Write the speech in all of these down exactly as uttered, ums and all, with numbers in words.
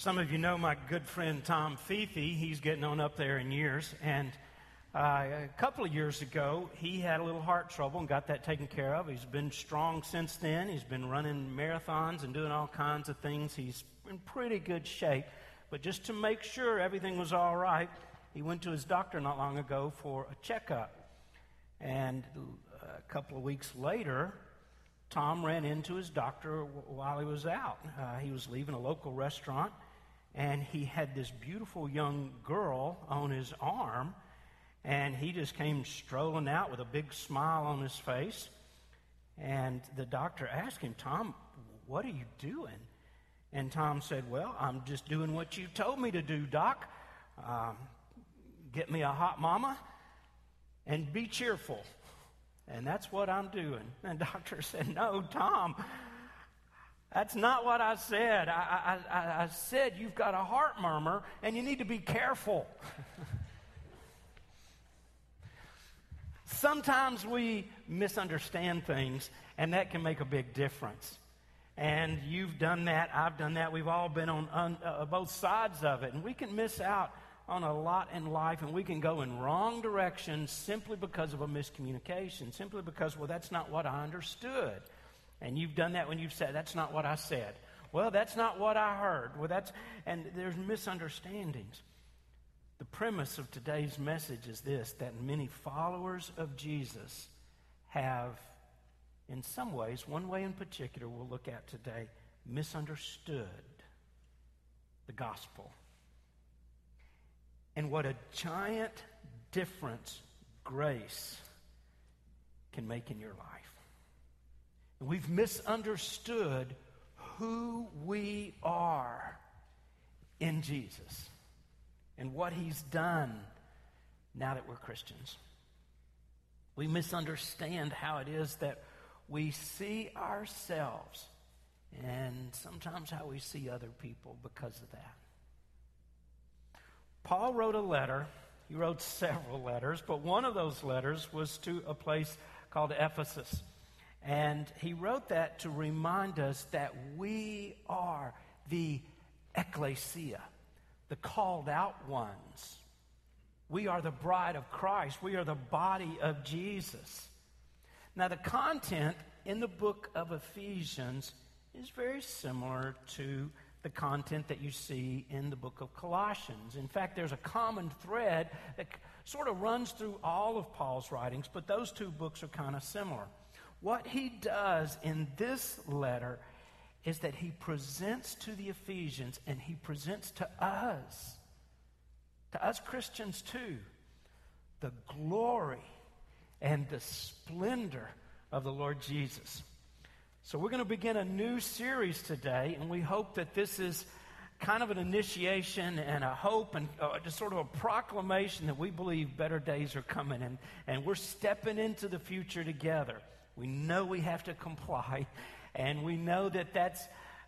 Some of you know my good friend Tom Fifi. He's getting on up there in years. And uh, a couple of years ago, he had a little heart trouble and got that taken care of. He's been strong since then. He's been running marathons and doing all kinds of things. He's in pretty good shape. But just to make sure everything was all right, he went to his doctor not long ago for a checkup. And a couple of weeks later, Tom ran into his doctor while he was out. Uh, he was leaving a local restaurant. And he had this beautiful young girl on his arm, and he just came strolling out with a big smile on his face. And the doctor asked him, "Tom, what are you doing?" And Tom said, "Well, I'm just doing what you told me to do, Doc. Um, get me a hot mama and be cheerful. And that's what I'm doing." And the doctor said, "No, Tom. That's not what I said. I, I, I, I said you've got a heart murmur and you need to be careful." Sometimes we misunderstand things, and that can make a big difference. And you've done that, I've done that, we've all been on un, uh, both sides of it. And we can miss out on a lot in life, and we can go in wrong directions simply because of a miscommunication, simply because, well, that's not what I understood. And you've done that when you've said, "That's not what I said." "Well, that's not what I heard." Well, that's, and there's misunderstandings. The premise of today's message is this, that many followers of Jesus have, in some ways, one way in particular we'll look at today, misunderstood the gospel. And what a giant difference grace can make in your life. We've misunderstood who we are in Jesus and what he's done now that we're Christians. We misunderstand how it is that we see ourselves and sometimes how we see other people because of that. Paul wrote a letter. He wrote several letters, but one of those letters was to a place called Ephesus. And he wrote that to remind us that we are the ecclesia, the called out ones. We are the bride of Christ. We are the body of Jesus. Now, the content in the book of Ephesians is very similar to the content that you see in the book of Colossians. In fact, there's a common thread that sort of runs through all of Paul's writings, but those two books are kind of similar. What he does in this letter is that he presents to the Ephesians, and he presents to us, to us Christians too, the glory and the splendor of the Lord Jesus. So we're going to begin a new series today, and we hope that this is kind of an initiation and a hope and uh, just sort of a proclamation that we believe better days are coming, and, and we're stepping into the future together. We know we have to comply, and we know that that's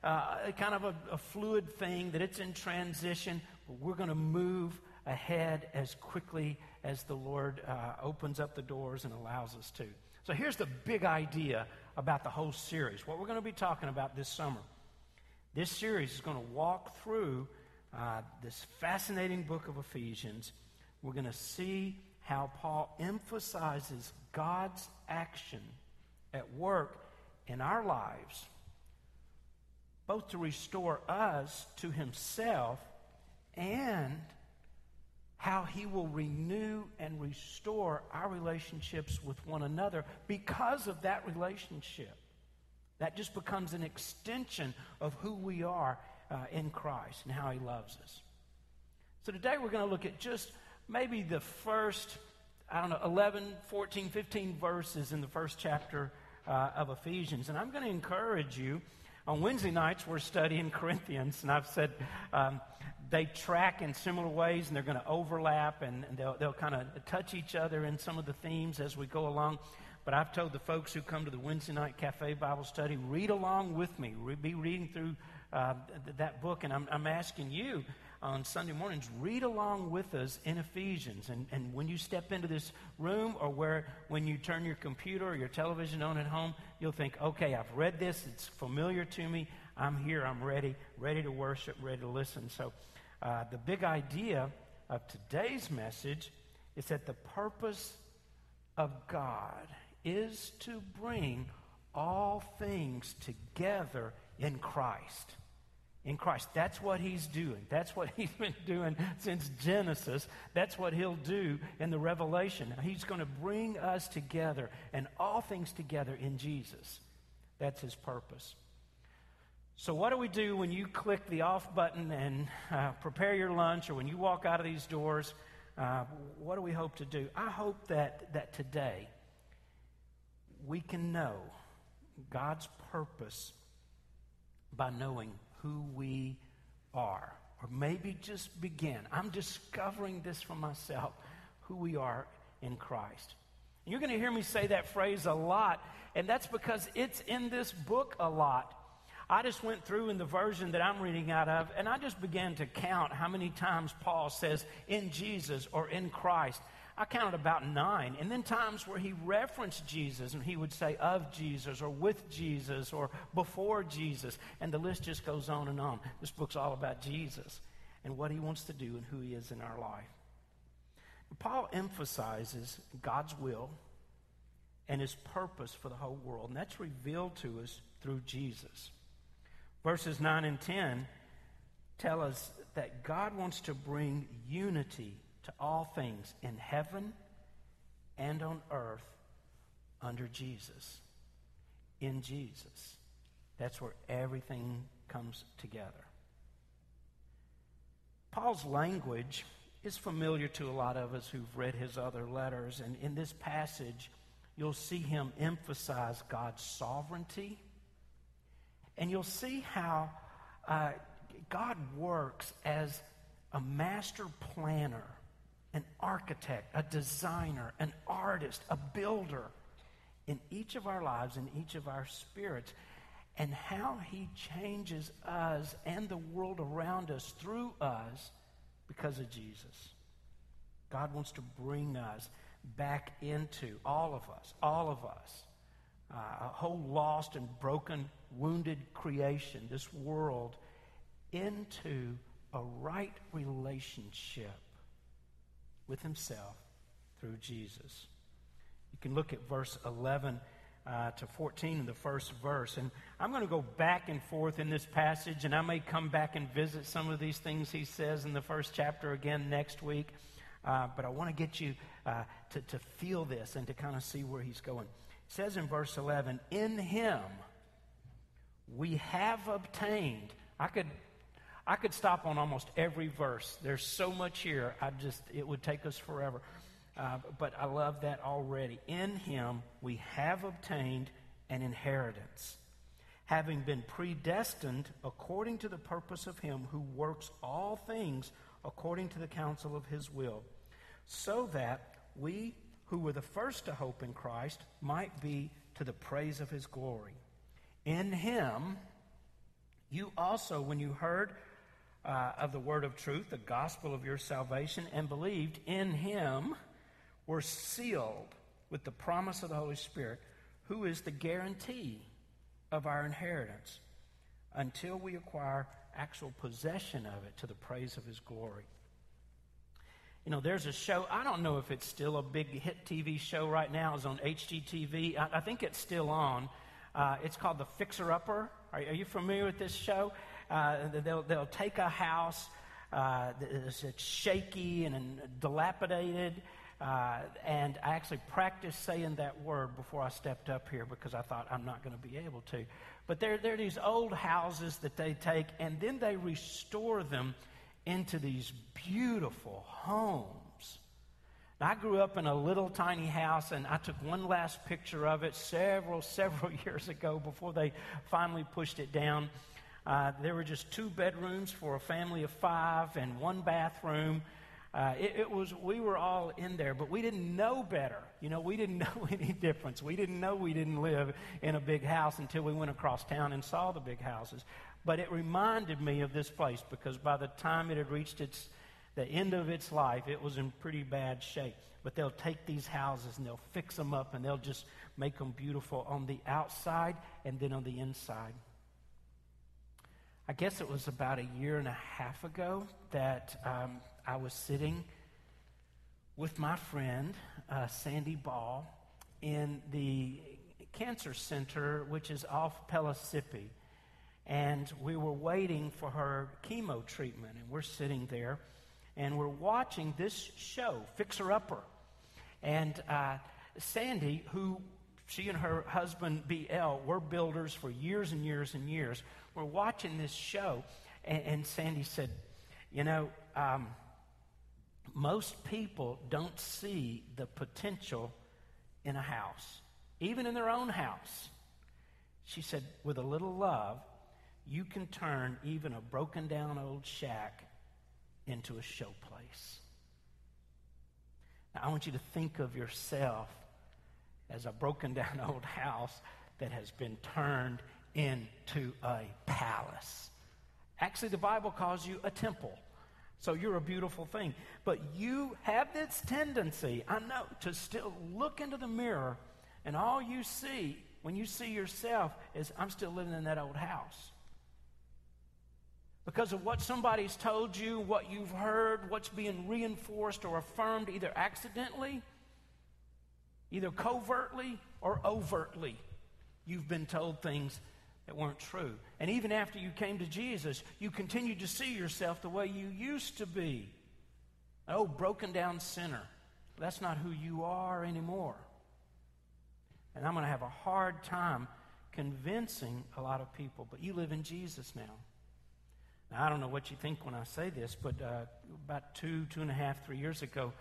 uh, kind of a, a fluid thing, that it's in transition, but we're going to move ahead as quickly as the Lord uh, opens up the doors and allows us to. So here's the big idea about the whole series, what we're going to be talking about this summer. This series is going to walk through uh, this fascinating book of Ephesians. We're going to see how Paul emphasizes God's action at work in our lives, both to restore us to himself and how he will renew and restore our relationships with one another because of that relationship. That just becomes an extension of who we are uh, in Christ and how he loves us. So today we're going to look at just maybe the first, I don't know, eleven, fourteen, fifteen verses in the first chapter Uh, of Ephesians. And I'm going to encourage you, on Wednesday nights we're studying Corinthians, and I've said um, they track in similar ways, and they're going to overlap, and, and they'll, they'll kind of touch each other in some of the themes as we go along. But I've told the folks who come to the Wednesday night cafe Bible study, read along with me, Re- be reading through uh, th- that book, and I'm, I'm asking you on Sunday mornings, read along with us in Ephesians. And, and when you step into this room, or where when you turn your computer or your television on at home, you'll think, okay, I've read this, it's familiar to me, I'm here, I'm ready, ready to worship, ready to listen. So uh, the big idea of today's message is that the purpose of God is to bring all things together in Christ. In Christ. That's what he's doing. That's what he's been doing since Genesis. That's what he'll do in the Revelation. He's going to bring us together and all things together in Jesus. That's his purpose. So what do we do when you click the off button and uh, prepare your lunch, or when you walk out of these doors? Uh, what do we hope to do? I hope that, that today we can know God's purpose by knowing who we are, or maybe just begin. I'm discovering this for myself, who we are in Christ. And you're going to hear me say that phrase a lot, and that's because it's in this book a lot. I just went through in the version that I'm reading out of, and I just began to count how many times Paul says in Jesus or in Christ. I counted about nine, and then times where he referenced Jesus, and he would say of Jesus or with Jesus or before Jesus, and the list just goes on and on. This book's all about Jesus and what he wants to do and who he is in our life. Paul emphasizes God's will and his purpose for the whole world, and that's revealed to us through Jesus. Verses nine and ten tell us that God wants to bring unity to all things in heaven and on earth under Jesus. In Jesus. That's where everything comes together. Paul's language is familiar to a lot of us who've read his other letters, and in this passage you'll see him emphasize God's sovereignty, and you'll see how uh, God works as a master planner, an architect, a designer, an artist, a builder in each of our lives, in each of our spirits, and how he changes us and the world around us through us because of Jesus. God wants to bring us back into, all of us, all of us, uh, a whole lost and broken, wounded creation, this world, into a right relationship with himself through Jesus. You can look at verse eleven uh, to fourteen in the first verse. And I'm going to go back and forth in this passage, and I may come back and visit some of these things he says in the first chapter again next week. Uh, but I want to get you uh, to, to feel this and to kind of see where he's going. It says in verse eleven, in him we have obtained. I could... I could stop on almost every verse. There's so much here. I just, it would take us forever. Uh, but I love that already. In him we have obtained an inheritance, having been predestined according to the purpose of him who works all things according to the counsel of his will, so that we who were the first to hope in Christ might be to the praise of his glory. In him you also, when you heard Uh, of the word of truth, the gospel of your salvation, and believed, in him were sealed with the promise of the Holy Spirit, who is the guarantee of our inheritance until we acquire actual possession of it to the praise of his glory. You know, there's a show, I don't know if it's still a big hit T V show right now. It's on H G T V. I, I think it's still on. Uh, it's called The Fixer Upper. Are, are you familiar with this show? Uh, they'll, they'll take a house uh, that's shaky and dilapidated, uh, and I actually practiced saying that word before I stepped up here because I thought I'm not going to be able to. But there, there are these old houses that they take, and then they restore them into these beautiful homes. Now, I grew up in a little tiny house, and I took one last picture of it several, several years ago before they finally pushed it down. Uh, there were just two bedrooms for a family of five and one bathroom. Uh, it, it was, we were all in there, but we didn't know better. You know, we didn't know any difference. We didn't know we didn't live in a big house until we went across town and saw the big houses. But it reminded me of this place because by the time it had reached its the end of its life, it was in pretty bad shape. But they'll take these houses and they'll fix them up and they'll just make them beautiful on the outside and then on the inside. I guess it was about a year and a half ago that um, I was sitting with my friend, uh, Sandy Ball, in the cancer center, which is off Pellissippi. And we were waiting for her chemo treatment, and we're sitting there, and we're watching this show, Fixer Upper. And uh, Sandy, who she and her husband, B L, were builders for years and years and years, were watching this show, and, and Sandy said, you know, um, most people don't see the potential in a house, even in their own house. She said, with a little love, you can turn even a broken-down old shack into a showplace. Now, I want you to think of yourself as a broken-down old house that has been turned into a palace. Actually, the Bible calls you a temple, so you're a beautiful thing. But you have this tendency, I know, to still look into the mirror, and all you see when you see yourself is, I'm still living in that old house. Because of what somebody's told you, what you've heard, what's being reinforced or affirmed either accidentally, either covertly or overtly, you've been told things that weren't true. And even after you came to Jesus, you continued to see yourself the way you used to be. Oh, broken down sinner. That's not who you are anymore. And I'm going to have a hard time convincing a lot of people, but you live in Jesus now. Now, I don't know what you think when I say this, but uh, about two, two and a half, three years ago,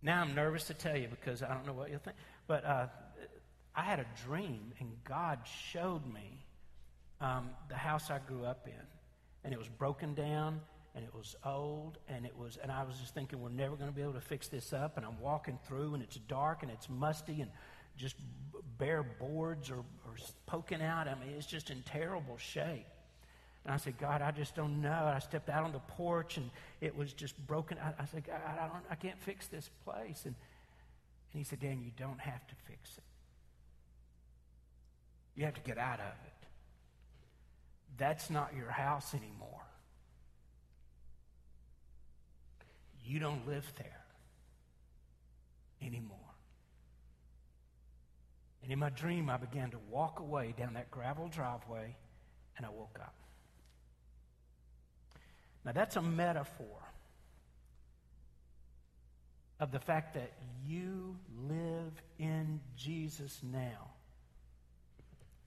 now I'm nervous to tell you because I don't know what you'll think, but uh, I had a dream, and God showed me um, the house I grew up in, and it was broken down, and it was old, and it was, and I was just thinking, we're never going to be able to fix this up, and I'm walking through, and it's dark, and it's musty, and just bare boards are, are poking out. I mean, it's just in terrible shape. And I said, God, I just don't know. And I stepped out on the porch, and it was just broken. I, I said, God, I, don't, I can't fix this place. And, and he said, Dan, you don't have to fix it. You have to get out of it. That's not your house anymore. You don't live there anymore. And in my dream, I began to walk away down that gravel driveway, and I woke up. Now, that's a metaphor of the fact that you live in Jesus now.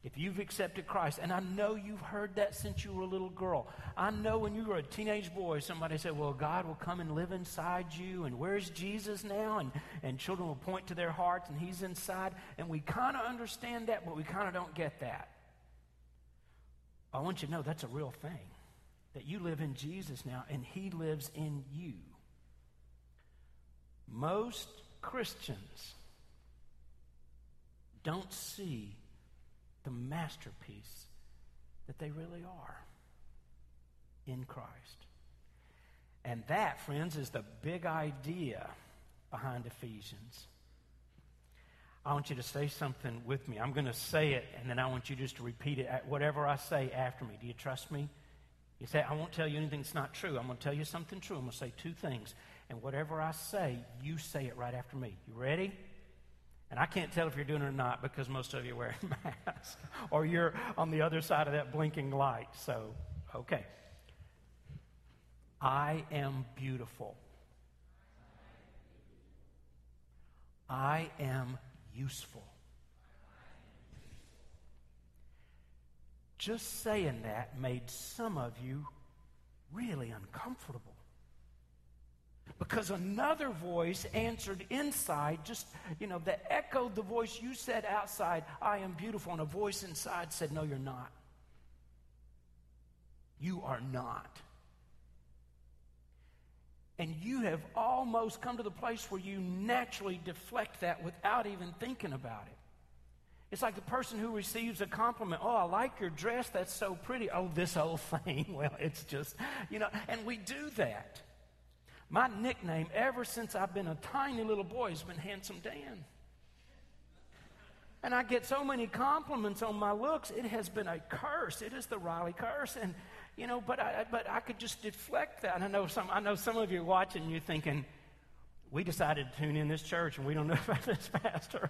If you've accepted Christ, and I know you've heard that since you were a little girl. I know when you were a teenage boy, somebody said, well, God will come and live inside you, and where's Jesus now? And, and children will point to their hearts, and he's inside. And we kind of understand that, but we kind of don't get that. I want you to know that's a real thing, that you live in Jesus now, and he lives in you. Most Christians don't see the masterpiece that they really are in Christ. And that, friends, is the big idea behind Ephesians. I want you to say something with me. I'm going to say it, and then I want you just to repeat it, whatever I say after me. Do you trust me? You say, I won't tell you anything that's not true. I'm going to tell you something true. I'm going to say two things. And whatever I say, you say it right after me. You ready? And I can't tell if you're doing it or not because most of you are wearing masks or you're on the other side of that blinking light. So, okay. I am beautiful. I am useful. Just saying that made some of you really uncomfortable. Because another voice answered inside, just, you know, that echoed the voice you said outside, I am beautiful, and a voice inside said, no, you're not. You are not. And you have almost come to the place where you naturally deflect that without even thinking about it. It's like the person who receives a compliment. Oh, I like your dress. That's so pretty. Oh, this old thing. Well, it's just, you know, and we do that. My nickname ever since I've been a tiny little boy has been Handsome Dan. And I get so many compliments on my looks. It has been a curse. It is the Riley curse. And, you know, but I, but I could just deflect that. And I know some, I know some of you are watching, you're thinking, we decided to tune in this church and we don't know about this pastor.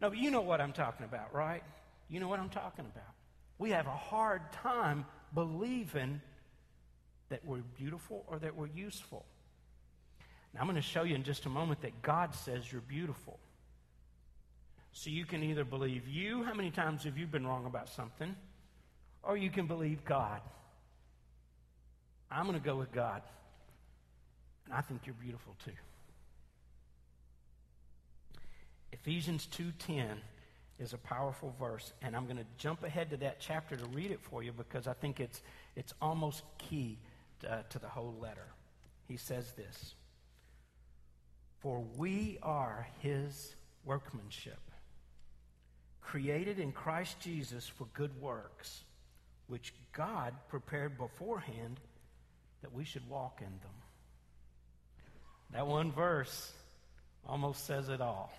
No, but you know what I'm talking about, right? You know what I'm talking about. We have a hard time believing that we're beautiful or that we're useful. Now, I'm going to show you in just a moment that God says you're beautiful. So you can either believe you, how many times have you been wrong about something, or you can believe God. I'm going to go with God, and I think you're beautiful too. Ephesians two ten is a powerful verse, and I'm going to jump ahead to that chapter to read it for you because I think it's, it's almost key to, uh, to the whole letter. He says this, "For we are his workmanship, created in Christ Jesus for good works, which God prepared beforehand that we should walk in them." That one verse almost says it all.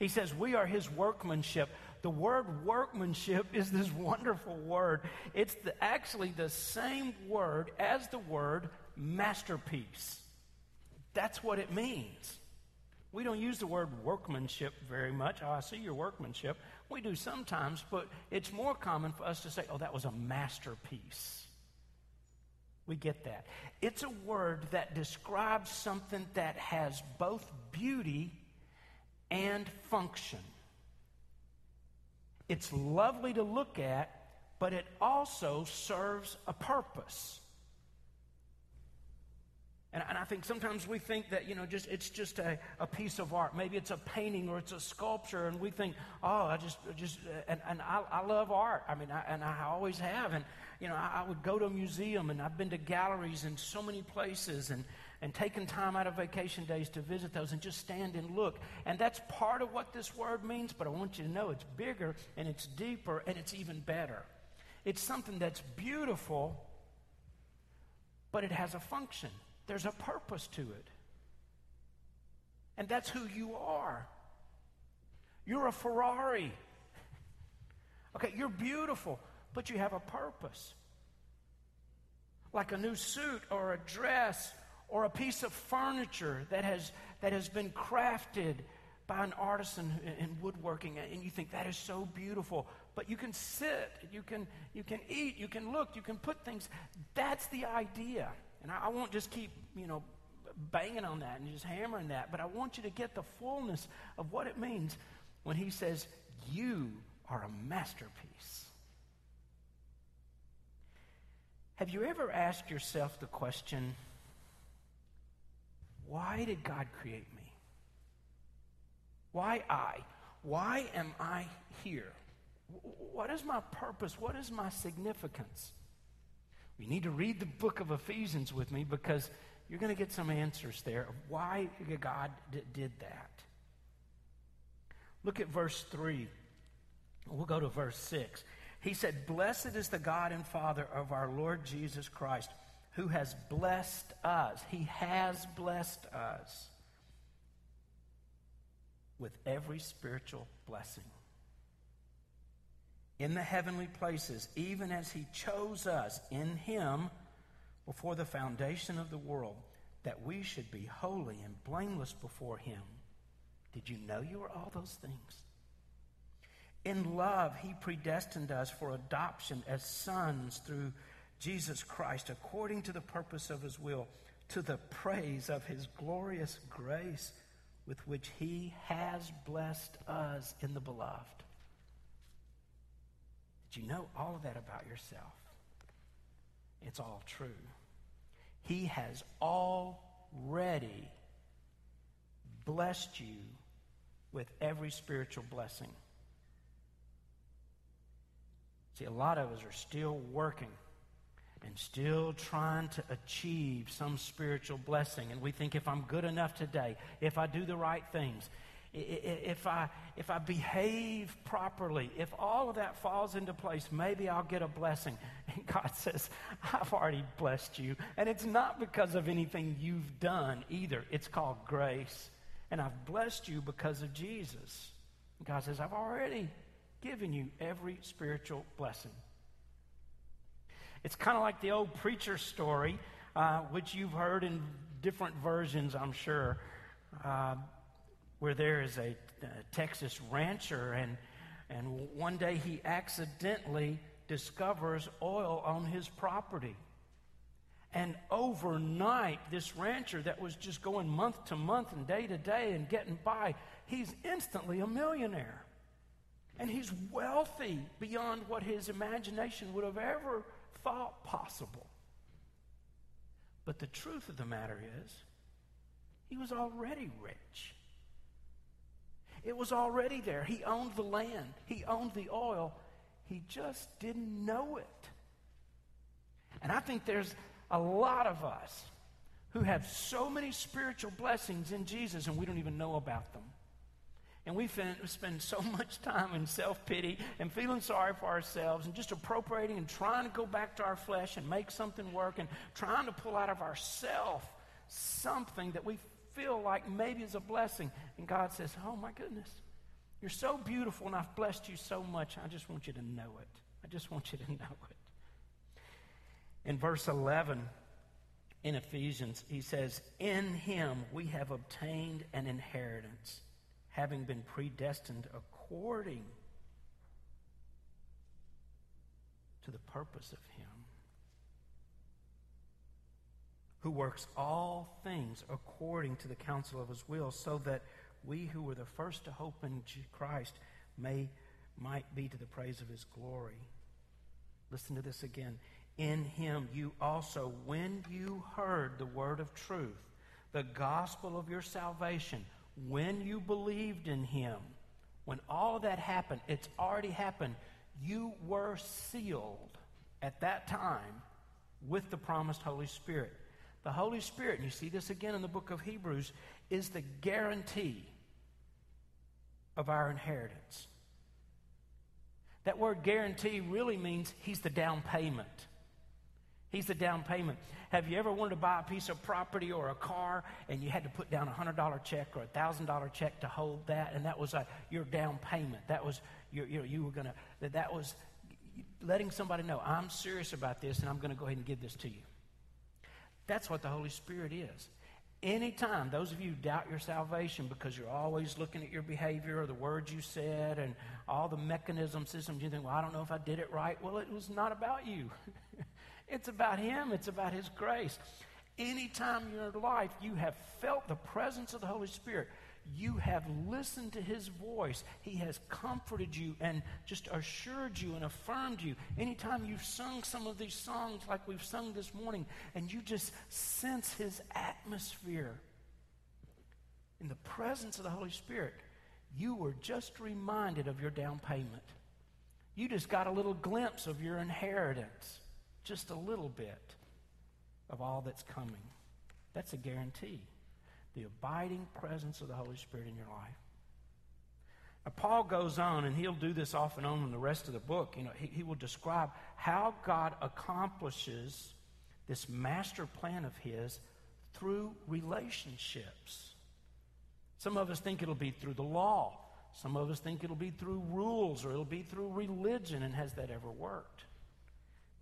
He says, we are his workmanship. The word workmanship is this wonderful word. It's the, actually the same word as the word masterpiece. That's what it means. We don't use the word workmanship very much. Oh, I see your workmanship. We do sometimes, but it's more common for us to say, oh, that was a masterpiece. We get that. It's a word that describes something that has both beauty and function. It's lovely to look at, but it also serves a purpose. And, and I think sometimes we think that, you know, just it's just a, a piece of art. Maybe it's a painting or it's a sculpture, and we think, oh, I just, just and, and I, I love art. I mean, I, and I always have. And, you know, I, I would go to a museum, and I've been to galleries in so many places, and, and taken time out of vacation days to visit those and just stand and look. And that's part of what this word means, but I want you to know it's bigger, and it's deeper, and it's even better. It's something that's beautiful, but it has a function. There's a purpose to it. And that's who you are. You're a Ferrari. Okay, you're beautiful, but you have a purpose. Like a new suit or a dress or a piece of furniture that has, that has been crafted by an artisan in woodworking, and you think that is so beautiful, but you can sit, you can, you can eat, you can look, you can put things. That's the idea. And I won't just keep, you know, banging on that and just hammering that, but I want you to get the fullness of what it means when he says, you are a masterpiece. Have you ever asked yourself the question, why did God create me? Why I? Why am I here? What is my purpose? What is my significance? You need to read the book of Ephesians with me because you're going to get some answers there of why God did that. Look at verse three. We'll go to verse six. He said, "Blessed is the God and Father of our Lord Jesus Christ, who has blessed us." He has blessed us with every spiritual blessing in the heavenly places, even as he chose us in him before the foundation of the world, that we should be holy and blameless before him. Did you know you were all those things? In love, he predestined us for adoption as sons through Jesus Christ, according to the purpose of his will, to the praise of his glorious grace with which he has blessed us in the beloved. You know all of that about yourself. It's all true. He has already blessed you with every spiritual blessing. See, a lot of us are still working and still trying to achieve some spiritual blessing, and we think if I'm good enough today, if I do the right things, If I, if I behave properly, if all of that falls into place, maybe I'll get a blessing. And God says, I've already blessed you. And it's not because of anything you've done either. It's called grace. And I've blessed you because of Jesus. God says, I've already given you every spiritual blessing. It's kind of like the old preacher story, uh, which you've heard in different versions, I'm sure, uh, where there is a, a Texas rancher, and and one day he accidentally discovers oil on his property. And overnight, this rancher that was just going month to month and day to day and getting by, he's instantly a millionaire. And he's wealthy beyond what his imagination would have ever thought possible. But the truth of the matter is, he was already rich. It was already there. He owned the land. He owned the oil. He just didn't know it. And I think there's a lot of us who have so many spiritual blessings in Jesus and we don't even know about them. And we spend so much time in self-pity and feeling sorry for ourselves and just appropriating and trying to go back to our flesh and make something work and trying to pull out of ourselves something that we feel like maybe is a blessing. And God says, oh my goodness, you're so beautiful and I've blessed you so much. I just want you to know it. I just want you to know it. In verse eleven in Ephesians, he says, in him we have obtained an inheritance, having been predestined according to the purpose of him, who works all things according to the counsel of his will, so that we who were the first to hope in Christ may might be to the praise of his glory. Listen to this again. In him you also, when you heard the word of truth, the gospel of your salvation, when you believed in him, when all of that happened, it's already happened, you were sealed at that time with the promised Holy Spirit. The Holy Spirit, and you see this again in the book of Hebrews, is the guarantee of our inheritance. That word guarantee really means he's the down payment. He's the down payment. Have you ever wanted to buy a piece of property or a car and you had to put down a one hundred dollar check or a one thousand dollar check to hold that, and that was a, your down payment? That was your, your, you were going to, that, that was letting somebody know, I'm serious about this and I'm going to go ahead and give this to you. That's what the Holy Spirit is. Anytime, those of you who doubt your salvation because you're always looking at your behavior or the words you said and all the mechanisms, systems, you think, well, I don't know if I did it right. Well, it was not about you. It's about him. It's about his grace. Anytime in your life you have felt the presence of the Holy Spirit, you have listened to his voice. He has comforted you and just assured you and affirmed you. Anytime you've sung some of these songs like we've sung this morning and you just sense his atmosphere in the presence of the Holy Spirit, you were just reminded of your down payment. You just got a little glimpse of your inheritance. Just a little bit of all that's coming. That's a guarantee. The abiding presence of the Holy Spirit in your life. Now, Paul goes on, and he'll do this off and on in the rest of the book. You know, he, he will describe how God accomplishes this master plan of his through relationships. Some of us think it'll be through the law. Some of us think it'll be through rules, or it'll be through religion, and has that ever worked?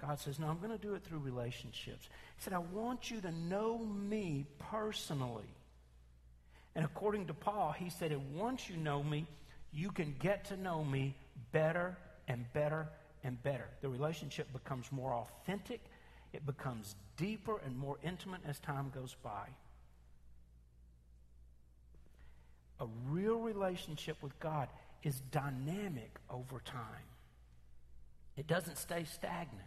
God says, no, I'm going to do it through relationships. He said, I want you to know me personally. And according to Paul, he said, and once you know me, you can get to know me better and better and better. The relationship becomes more authentic. It becomes deeper and more intimate as time goes by. A real relationship with God is dynamic over time. It doesn't stay stagnant.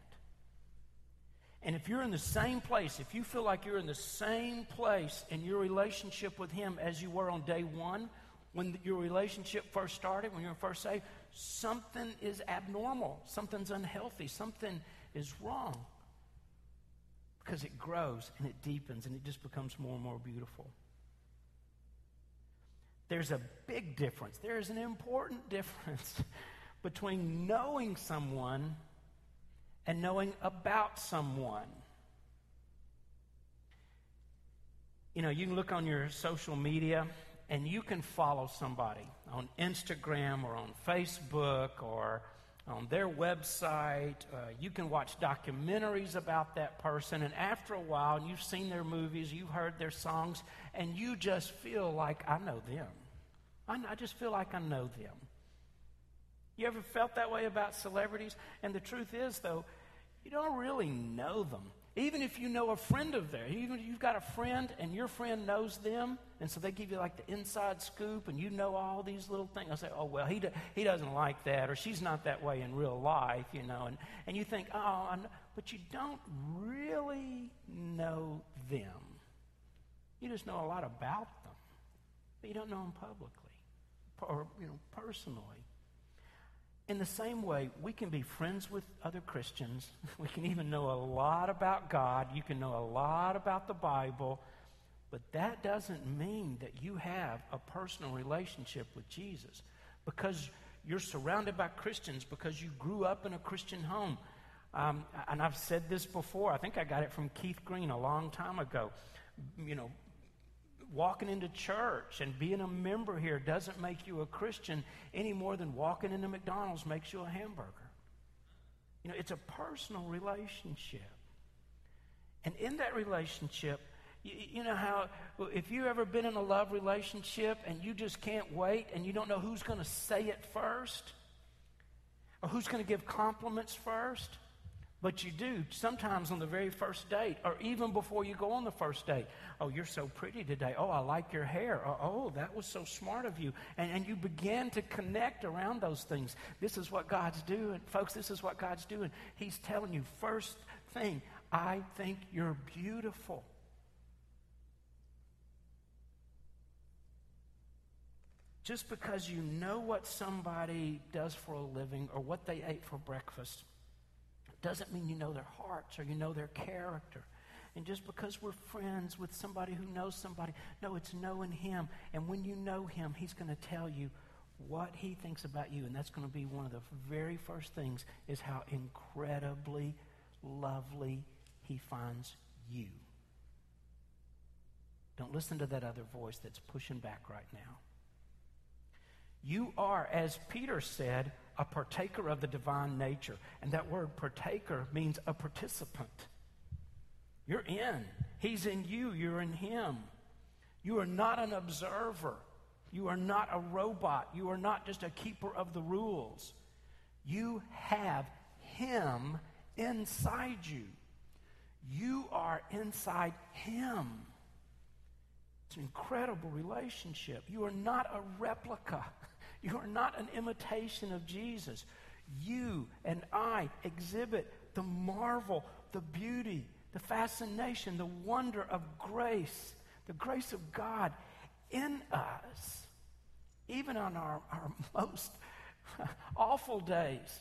And if you're in the same place, if you feel like you're in the same place in your relationship with him as you were on day one, when your relationship first started, when you were first saved, something is abnormal, something's unhealthy, something is wrong. Because it grows and it deepens and it just becomes more and more beautiful. There's a big difference. There is an important difference between knowing someone and knowing about someone. You know, you can look on your social media and you can follow somebody on Instagram or on Facebook or on their website. Uh, you can watch documentaries about that person, and after a while, you've seen their movies, you've heard their songs, and you just feel like, I know them. I, I just feel like I know them. You ever felt that way about celebrities? And the truth is, though, you don't really know them. Even if you know a friend of theirs, even if you've got a friend and your friend knows them, and so they give you like the inside scoop and you know all these little things. I say, oh, well, he do, he doesn't like that, or she's not that way in real life, you know. And, and you think, oh, I know. But you don't really know them. You just know a lot about them, but you don't know them publicly or, you know, personally. In the same way, we can be friends with other Christians. We can even know a lot about God. You can know a lot about the Bible. But that doesn't mean that you have a personal relationship with Jesus. Because you're surrounded by Christians, because you grew up in a Christian home. Um, and I've said this before. I think I got it from Keith Green a long time ago. You know, walking into church and being a member here doesn't make you a Christian any more than walking into McDonald's makes you a hamburger. You know, it's a personal relationship. And in that relationship, you, you know how if you've ever been in a love relationship and you just can't wait and you don't know who's going to say it first or who's going to give compliments first, but you do, sometimes on the very first date, or even before you go on the first date. Oh, you're so pretty today. Oh, I like your hair. Or, oh, that was so smart of you. And, and you begin to connect around those things. This is what God's doing. Folks, this is what God's doing. He's telling you, first thing, I think you're beautiful. Just because you know what somebody does for a living or what they ate for breakfast doesn't mean you know their hearts or you know their character. And just because we're friends with somebody who knows somebody, no, it's knowing him. And when you know him, he's going to tell you what he thinks about you. And that's going to be one of the very first things, is how incredibly lovely he finds you. Don't listen to that other voice that's pushing back right now. You are, as Peter said, a partaker of the divine nature. And that word partaker means a participant. You're in. He's in you. You're in him. You are not an observer. You are not a robot. You are not just a keeper of the rules. You have him inside you. You are inside him. It's an incredible relationship. You are not a replica. You are not an imitation of Jesus. You and I exhibit the marvel, the beauty, the fascination, the wonder of grace, the grace of God in us, even on our, our most awful days,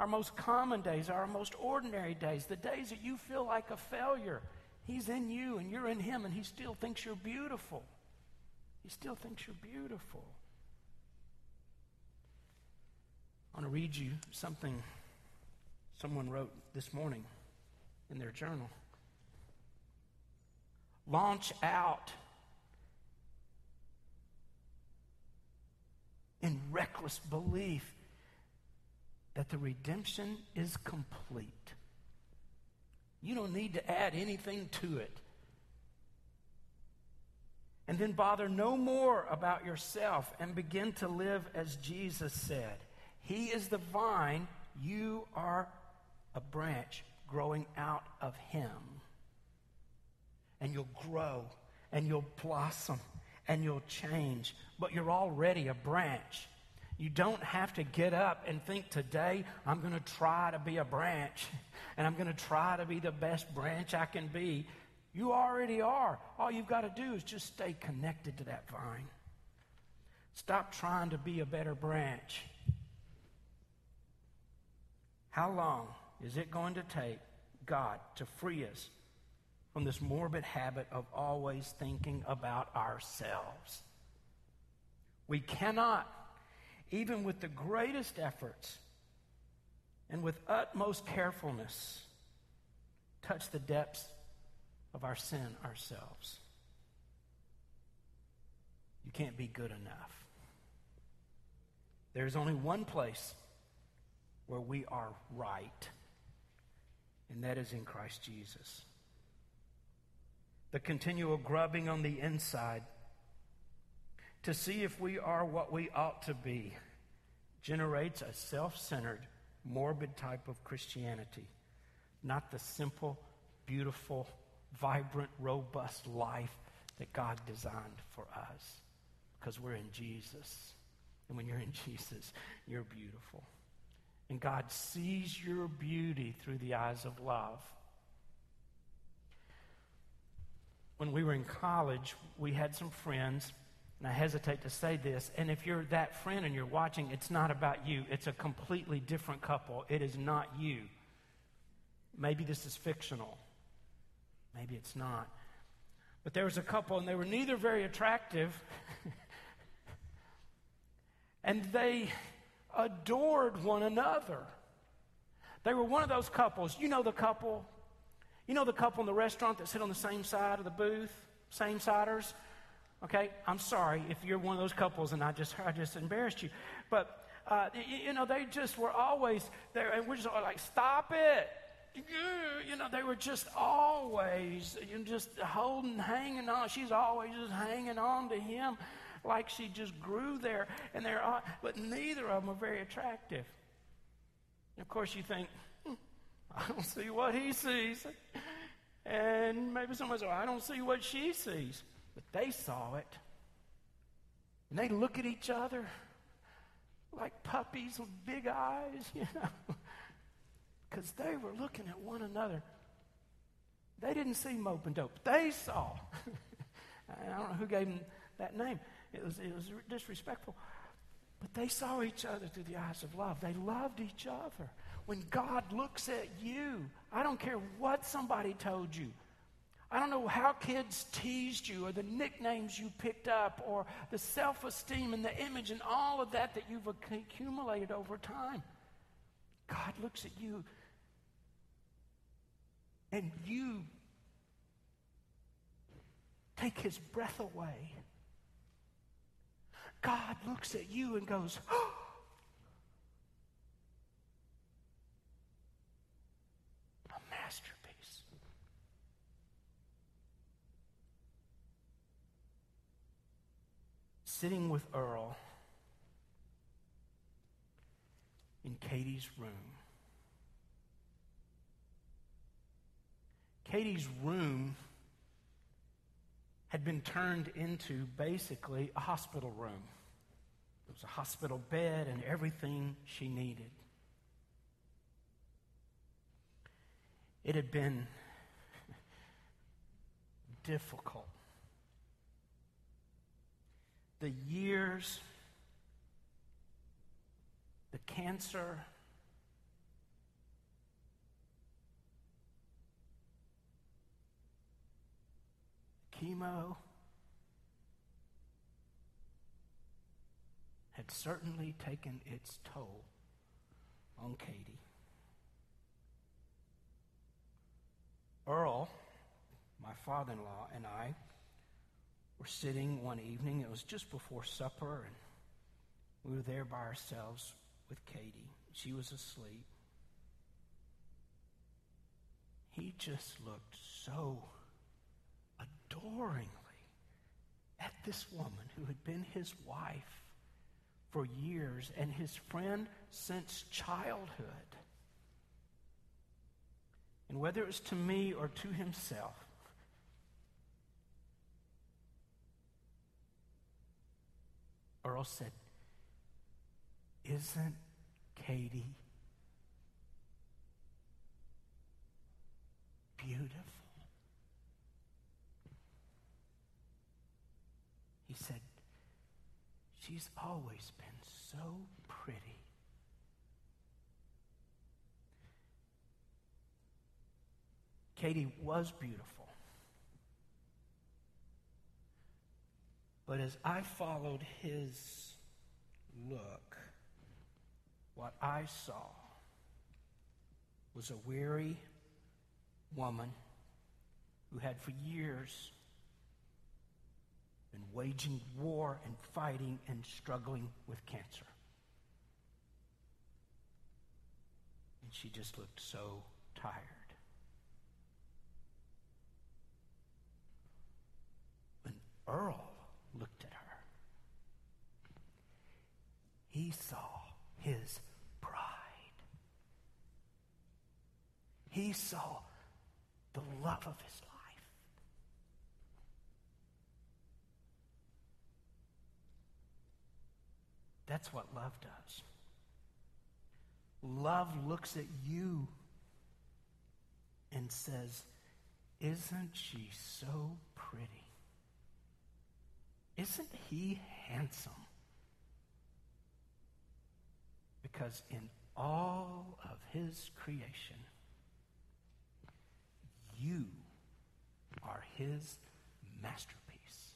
our most common days, our most ordinary days, the days that you feel like a failure. He's in you and you're in him, and he still thinks you're beautiful. He still thinks you're beautiful. I want to read you something someone wrote this morning in their journal. Launch out in reckless belief that the redemption is complete. You don't need to add anything to it. And then bother no more about yourself and begin to live as Jesus said. He is the vine, you are a branch growing out of him. And you'll grow, and you'll blossom, and you'll change, but you're already a branch. You don't have to get up and think, today I'm going to try to be a branch, and I'm going to try to be the best branch I can be. You already are. All you've got to do is just stay connected to that vine. Stop trying to be a better branch. How long is it going to take God to free us from this morbid habit of always thinking about ourselves? We cannot, even with the greatest efforts and with utmost carefulness, touch the depths of our sin ourselves. You can't be good enough. There's only one place where we are right, and that is in Christ Jesus. The continual grubbing on the inside to see if we are what we ought to be generates a self-centered, morbid type of Christianity, not the simple, beautiful, vibrant, robust life that God designed for us, because we're in Jesus. And when you're in Jesus, you're beautiful. And God sees your beauty through the eyes of love. When we were in college, we had some friends, and I hesitate to say this, and if you're that friend and you're watching, it's not about you. It's a completely different couple. It is not you. Maybe this is fictional. Maybe it's not. But there was a couple, and they were neither very attractive, and they adored one another. They were one of those couples. You know the couple? You know the couple in the restaurant that sit on the same side of the booth? Same-siders? Okay, I'm sorry if you're one of those couples and I just I just embarrassed you. But, uh, you, you know, they just were always there, and we're just like, stop it. You know, they were just always you know, just holding, hanging on. She's always just hanging on to him like she just grew there. And they're all, but neither of them are very attractive. And of course, you think, hmm, I don't see what he sees. And maybe someone says, well, I don't see what she sees. But they saw it. And they look at each other like puppies with big eyes, you know, because they were looking at one another. They didn't see mope and dope. They saw. I don't know who gave them that name. It was, it was disrespectful. But they saw each other through the eyes of love. They loved each other. When God looks at you, I don't care what somebody told you. I don't know how kids teased you or the nicknames you picked up or the self-esteem and the image and all of that that you've accumulated over time. God looks at you, and you take his breath away. God looks at you and goes, oh! A masterpiece. Sitting with Earl in Katie's room. Katie's room had been turned into basically a hospital room. It was a hospital bed and everything she needed. It had been difficult. The years, the cancer, chemo had certainly taken its toll on Katie. Earl, my father-in-law, and I were sitting one evening. It was just before supper, and we were there by ourselves with Katie. She was asleep. He just looked so adoringly at this woman who had been his wife for years and his friend since childhood. And whether it was to me or to himself, Earl said, "Isn't Katie beautiful?" He said, "She's always been so pretty." Katie was beautiful. But as I followed his look, what I saw was a weary woman who had for years been waging war and fighting and struggling with cancer. And she just looked so tired. When Earl looked at her, he saw his pride. He saw the love of his life. That's what love does. Love looks at you and says, "Isn't she so pretty? Isn't he handsome?" Because in all of his creation, you are his masterpiece.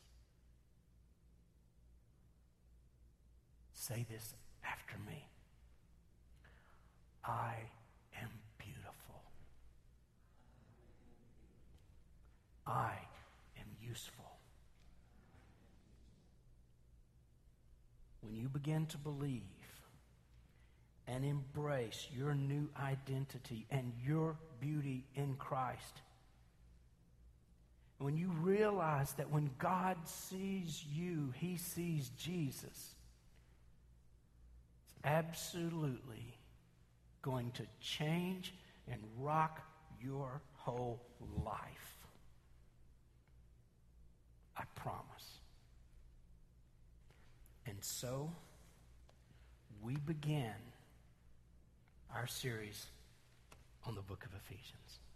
Say this after me. I am beautiful. I am useful. When you begin to believe and embrace your new identity and your beauty in Christ, when you realize that when God sees you, he sees Jesus, absolutely going to change and rock your whole life. I promise. And so, we begin our series on the book of Ephesians.